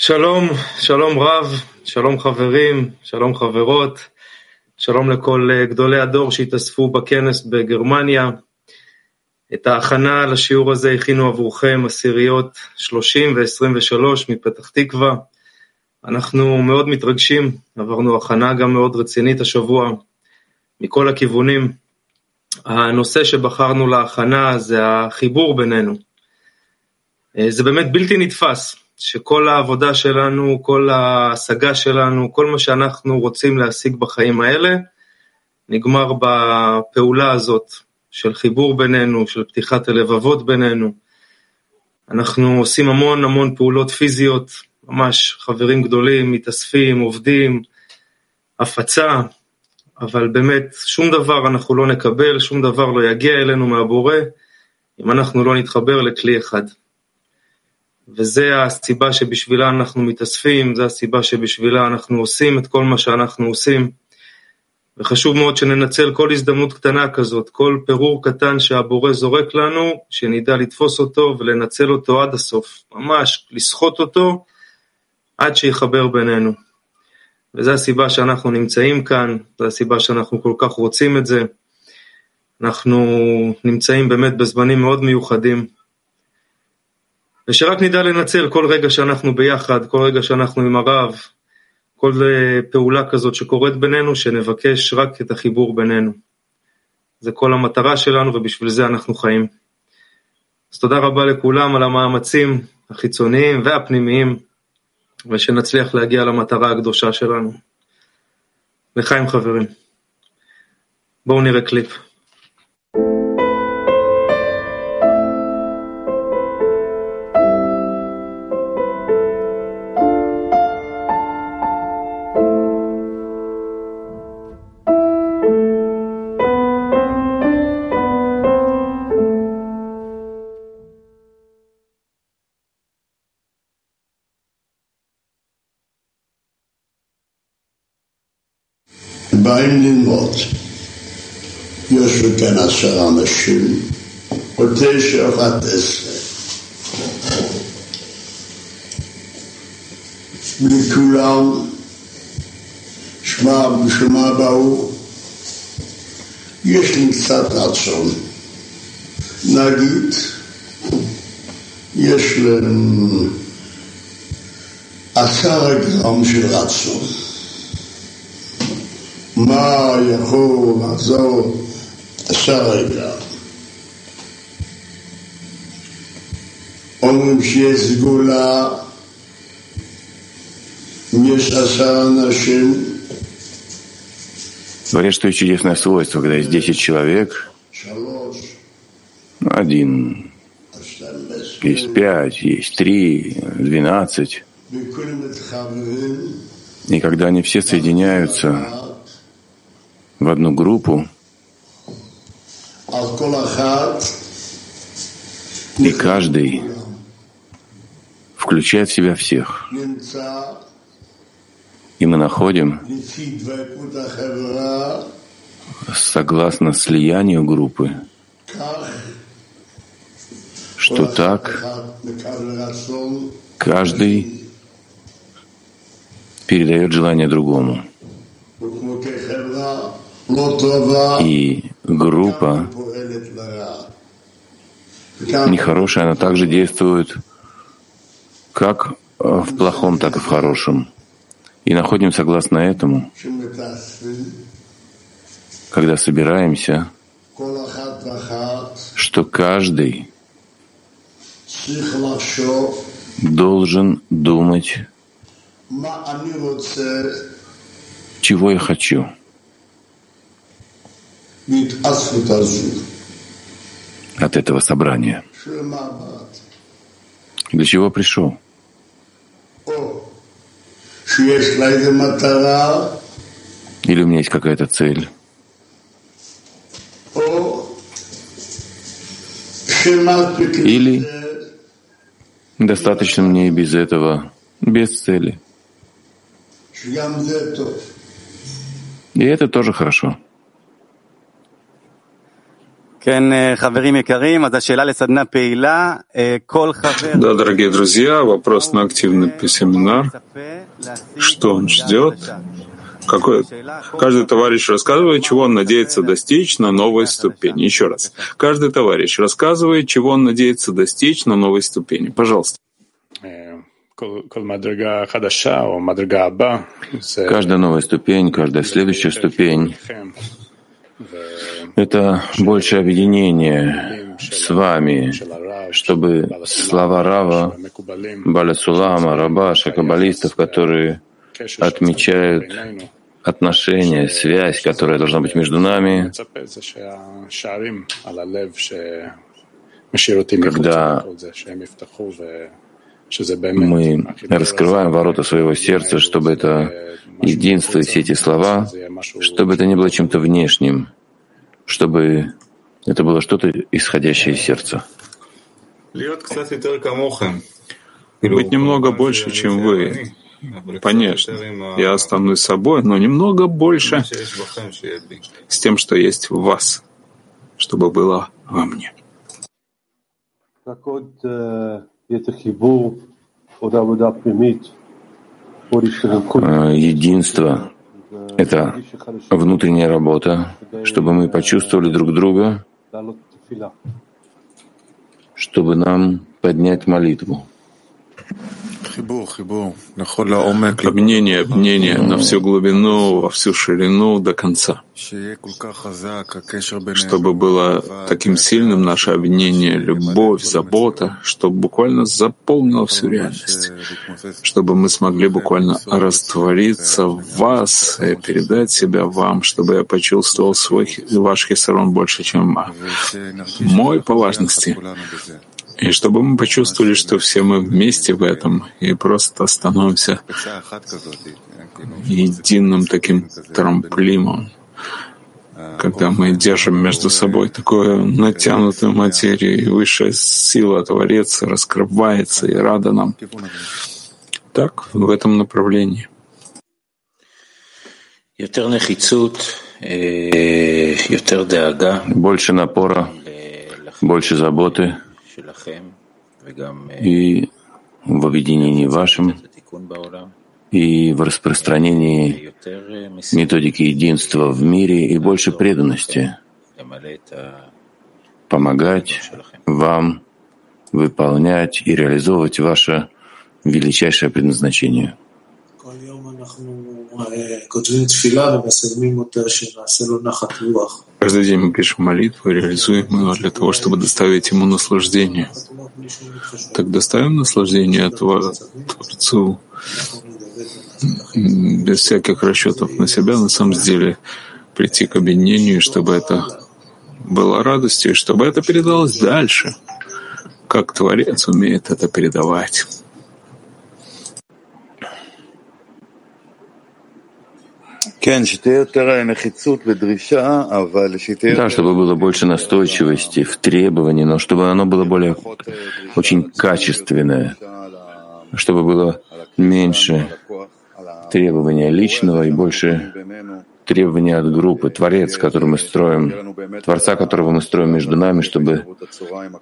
שלום, שלום רב, שלום חברים, שלום חברות, שלום לכל גדולי הדור שהתאספו בכנס בגרמניה. את ההכנה לשיעור הזה הכינו עבורכם עשיריות 30 ו-23 מפתח תקווה. אנחנו מאוד מתרגשים, עברנו הכנה גם מאוד רצינית השבוע, מכל הכיוונים. הנושא שבחרנו להכנה זה החיבור בינינו. זה באמת בלתי נתפס. שכל העבודה שלנו, כל ההשגה שלנו, כל מה שאנחנו רוצים להשיג בחיים האלה, נגמר בפעולה הזאת של חיבור בינינו, של פתיחת הלבבות בינינו. אנחנו עושים המון המון פעולות פיזיות, ממש חברים גדולים, מתאספים, עובדים, הפצה, אבל באמת שום דבר אנחנו לא נקבל, שום דבר לא יגיע אלינו מהבורא, אם אנחנו לא נתחבר לכלי אחד. וזה הסיבה שבשבילה אנחנו מתאספים, זה הסיבה שבשבילה אנחנו עושים את כל מה שאנחנו עושים. וחשוב מאוד שננצל כל הזדמנות קטנה כזאת, כל פירור קטן שהבורא זורק לנו, שנדע לתפוס אותו ולנצל אותו עד הסוף. ממש, לסחוט אותו עד שיחבר בינינו. וזה הסיבה שאנחנו נמצאים כאן, זה הסיבה שאנחנו כל כך רוצים את זה. אנחנו נמצאים באמת בזמנים מאוד מיוחדים. ושרק נדע לנצל כל רגע שאנחנו ביחד, כל רגע שאנחנו עם הרב, כל פעולה כזאת שקורית בינינו, שנבקש רק את החיבור בינינו. זה כל המטרה שלנו, ובשביל זה אנחנו חיים. אז תודה רבה לכולם על המאמצים החיצוניים והפנימיים, ושנצליח להגיע למטרה הקדושה שלנו. לחיים חברים. בואו נראה קליפ. באים ללמוד. יש וכן 10 אנשים, או 9 או 11. לכולם, שמה באו, יש לי קצת רצון. נגיד, יש להם 10 גרם של רצון. מה יכול לעזור 10 גרם? אומרים שיש סגולה, יש 10 אנשים. Говорят, что есть чудесное свойство, когда есть 10 человек, 1, есть 5, есть 3, 12. И когда они все соединяются в одну группу, и каждый включает в себя всех. И мы находим, согласно слиянию группы, что так каждый передает желание другому. И группа нехорошая, она также действует как в плохом, так и в хорошем. И находим, согласно этому, когда собираемся, что каждый должен думать, чего я хочу. От этого собрания. Для чего пришел? Или у меня есть какая-то цель? Или достаточно мне и без этого, без цели. И это тоже хорошо. Да, дорогие друзья, вопрос на активный семинар. Что он ждет? Каждый товарищ рассказывает, чего он надеется достичь на новой ступени. Еще раз. Каждый товарищ рассказывает, чего он надеется достичь на новой ступени. Пожалуйста. Каждая новая ступень, каждая следующая ступень — это больше объединение с вами, чтобы слова Рава, Бааля Сулама, Рабаша, каббалистов, которые отмечают отношения, связь, которая должна быть между нами, когда мы раскрываем ворота своего сердца, чтобы это единство и все эти слова, чтобы это не было чем-то внешним, чтобы это было что-то исходящее из сердца. Быть немного больше, чем вы. Конечно, я останусь собой, но немного больше с тем, что есть в вас, чтобы было во мне. Единство — это внутренняя работа, чтобы мы почувствовали друг друга, чтобы нам поднять молитву. Обнение на всю глубину, во всю ширину, до конца. Чтобы было таким сильным наше обнение, любовь, забота, чтобы буквально заполнило всю реальность. Чтобы мы смогли буквально раствориться в вас и передать себя вам, чтобы я почувствовал свой, ваш хисарон больше, чем мой по важности. И чтобы мы почувствовали, что все мы вместе в этом, и просто становимся единым таким трамплином, когда мы держим между собой такую натянутую материю, и высшая сила Творец раскрывается и рада нам. Так, в этом направлении. Больше напора, больше заботы, и в объединении вашем, и в распространении методики единства в мире, и больше преданности помогать вам выполнять и реализовывать ваше величайшее предназначение. Каждый день мы пишем молитву и реализуем ее для того, чтобы доставить ему наслаждение. Так доставим наслаждение Творцу без всяких расчетов на себя, на самом деле прийти к объединению, чтобы это было радостью, чтобы это передалось дальше, как Творец умеет это передавать. Да, чтобы было больше настойчивости в требовании, но чтобы оно было более очень качественное, чтобы было меньше требования личного и больше требования от группы, Творец, который мы строим, Творца, которого мы строим между нами, чтобы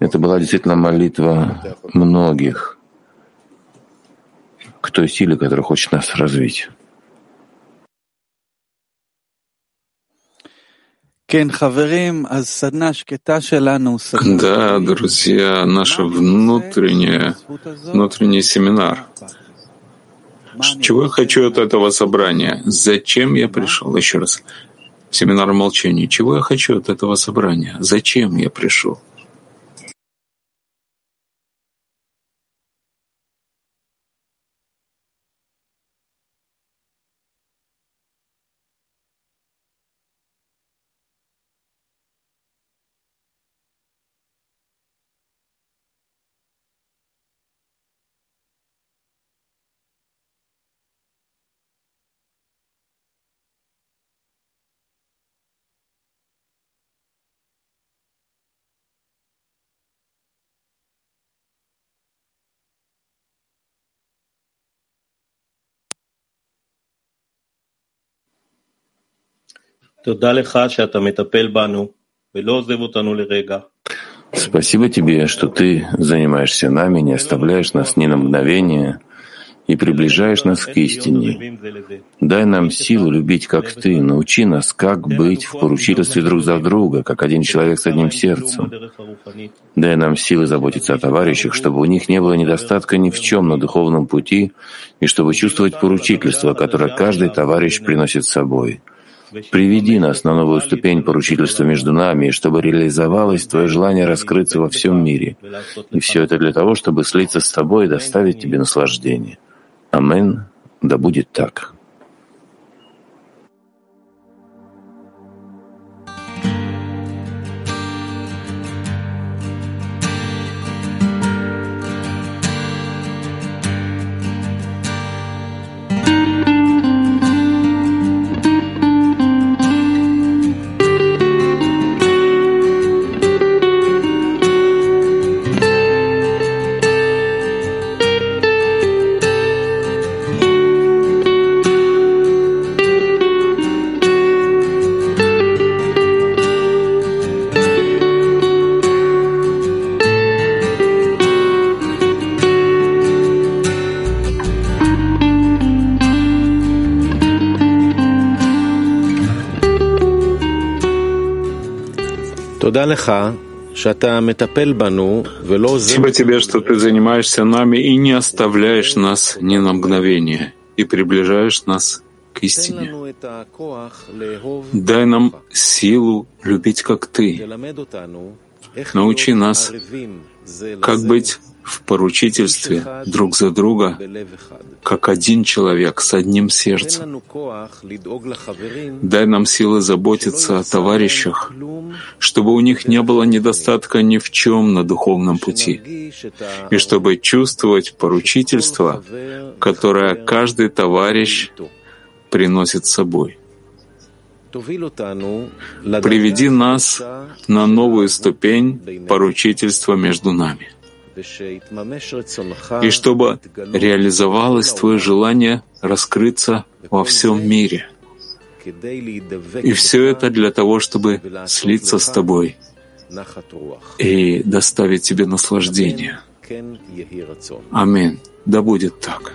это была действительно молитва многих. к той силе, которая хочет нас развить. Да, друзья, наш внутренний семинар. Чего я хочу от этого собрания? Зачем я пришел? Еще раз. Семинар молчания. Чего я хочу от этого собрания? Зачем я пришел? Спасибо тебе, что ты занимаешься нами, не оставляешь нас ни на мгновение и приближаешь нас к истине. Дай нам силу любить, как ты, научи нас, как быть в поручительстве друг за друга, как один человек с одним сердцем. Дай нам силы заботиться о товарищах, чтобы у них не было недостатка ни в чем на духовном пути, и чтобы чувствовать поручительство, которое каждый товарищ приносит с собой. Приведи нас на новую ступень поручительства между нами, чтобы реализовалось твое желание раскрыться во всем мире. И все это для того, чтобы слиться с тобой и доставить тебе наслаждение. Аминь. Да будет так. Спасибо тебе, что ты занимаешься нами и не оставляешь нас ни на мгновение, и приближаешь нас к истине. Дай нам силу любить, как ты. Научи нас, как быть в поручительстве друг за друга, как один человек с одним сердцем. Дай нам силы заботиться о товарищах, чтобы у них не было недостатка ни в чем на духовном пути, и чтобы чувствовать поручительство, которое каждый товарищ приносит с собой. Приведи нас на новую ступень поручительства между нами, и чтобы реализовалось твое желание раскрыться во всем мире. И все это для того, чтобы слиться с тобой и доставить тебе наслаждение. Аминь. Да будет так.